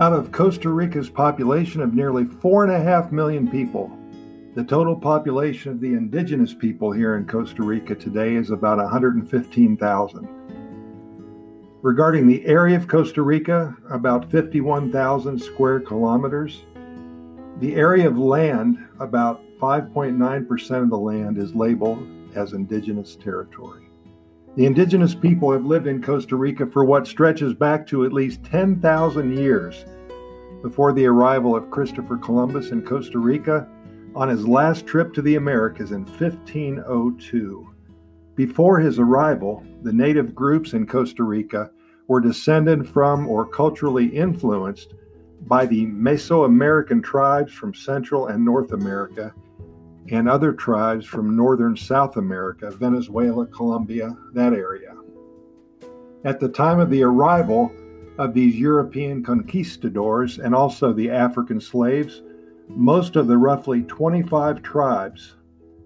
Out of Costa Rica's population of nearly 4.5 million people, the total population of the indigenous people here in Costa Rica today is about 115,000. Regarding the area of Costa Rica, about 51,000 square kilometers. The area of land, about 5.9% of the land is labeled as indigenous territory. The indigenous people have lived in Costa Rica for what stretches back to at least 10,000 years before the arrival of Christopher Columbus in Costa Rica on his last trip to the Americas in 1502. Before his arrival, the native groups in Costa Rica were descended from or culturally influenced by the Mesoamerican tribes from Central and North America and other tribes from Northern South America, Venezuela, Colombia, that area. At the time of the arrival of these European conquistadors and also the African slaves, most of the roughly 25 tribes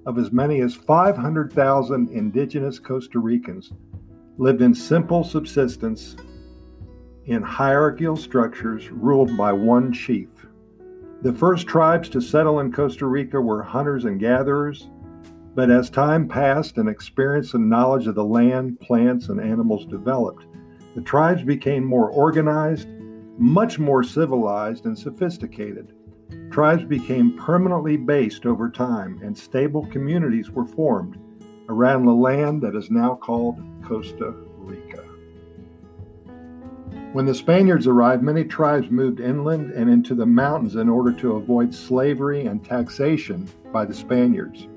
of as many as 500,000 indigenous Costa Ricans lived in simple subsistence in hierarchical structures ruled by one chief. The first tribes to settle in Costa Rica were hunters and gatherers, but as time passed and experience and knowledge of the land, plants, and animals developed, the tribes became more organized, much more civilized and sophisticated. Tribes became permanently based over time, and stable communities were formed around the land that is now called Costa Rica. When the Spaniards arrived, many tribes moved inland and into the mountains in order to avoid slavery and taxation by the Spaniards.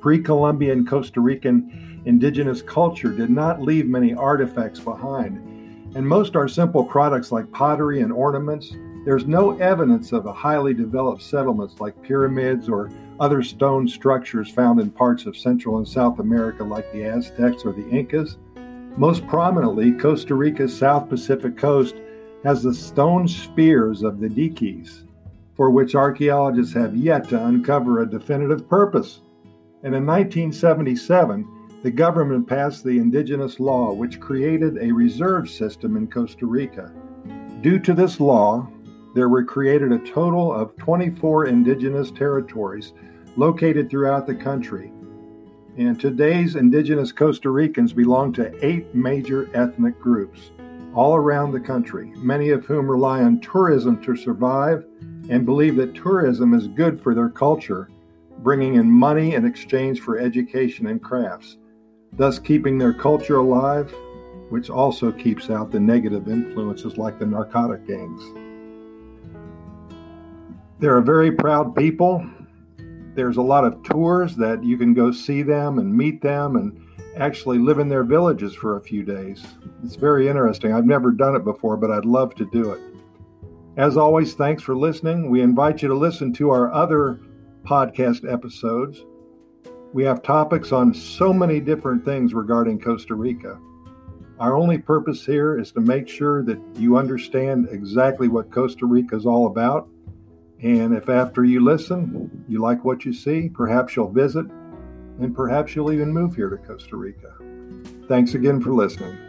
Pre-Columbian Costa Rican indigenous culture did not leave many artifacts behind, and most are simple products like pottery and ornaments. There's no evidence of a highly developed settlements like pyramids or other stone structures found in parts of Central and South America like the Aztecs or the Incas. Most prominently, Costa Rica's South Pacific coast has the stone spears of the Diquís, for which archaeologists have yet to uncover a definitive purpose. And in 1977, the government passed the Indigenous Law, which created a reserve system in Costa Rica. Due to this law, there were created a total of 24 indigenous territories located throughout the country. And today's indigenous Costa Ricans belong to 8 major ethnic groups all around the country, many of whom rely on tourism to survive and believe that tourism is good for their culture, bringing in money in exchange for education and crafts, thus keeping their culture alive, which also keeps out the negative influences like the narcotic gangs. They're a very proud people. There's a lot of tours that you can go see them and meet them and actually live in their villages for a few days. It's very interesting. I've never done it before, but I'd love to do it. As always, thanks for listening. We invite you to listen to our other podcast episodes. We have topics on so many different things regarding Costa Rica. Our only purpose here is to make sure that you understand exactly what Costa Rica is all about. And if after you listen, you like what you see, perhaps you'll visit, and perhaps you'll even move here to Costa Rica. Thanks again for listening.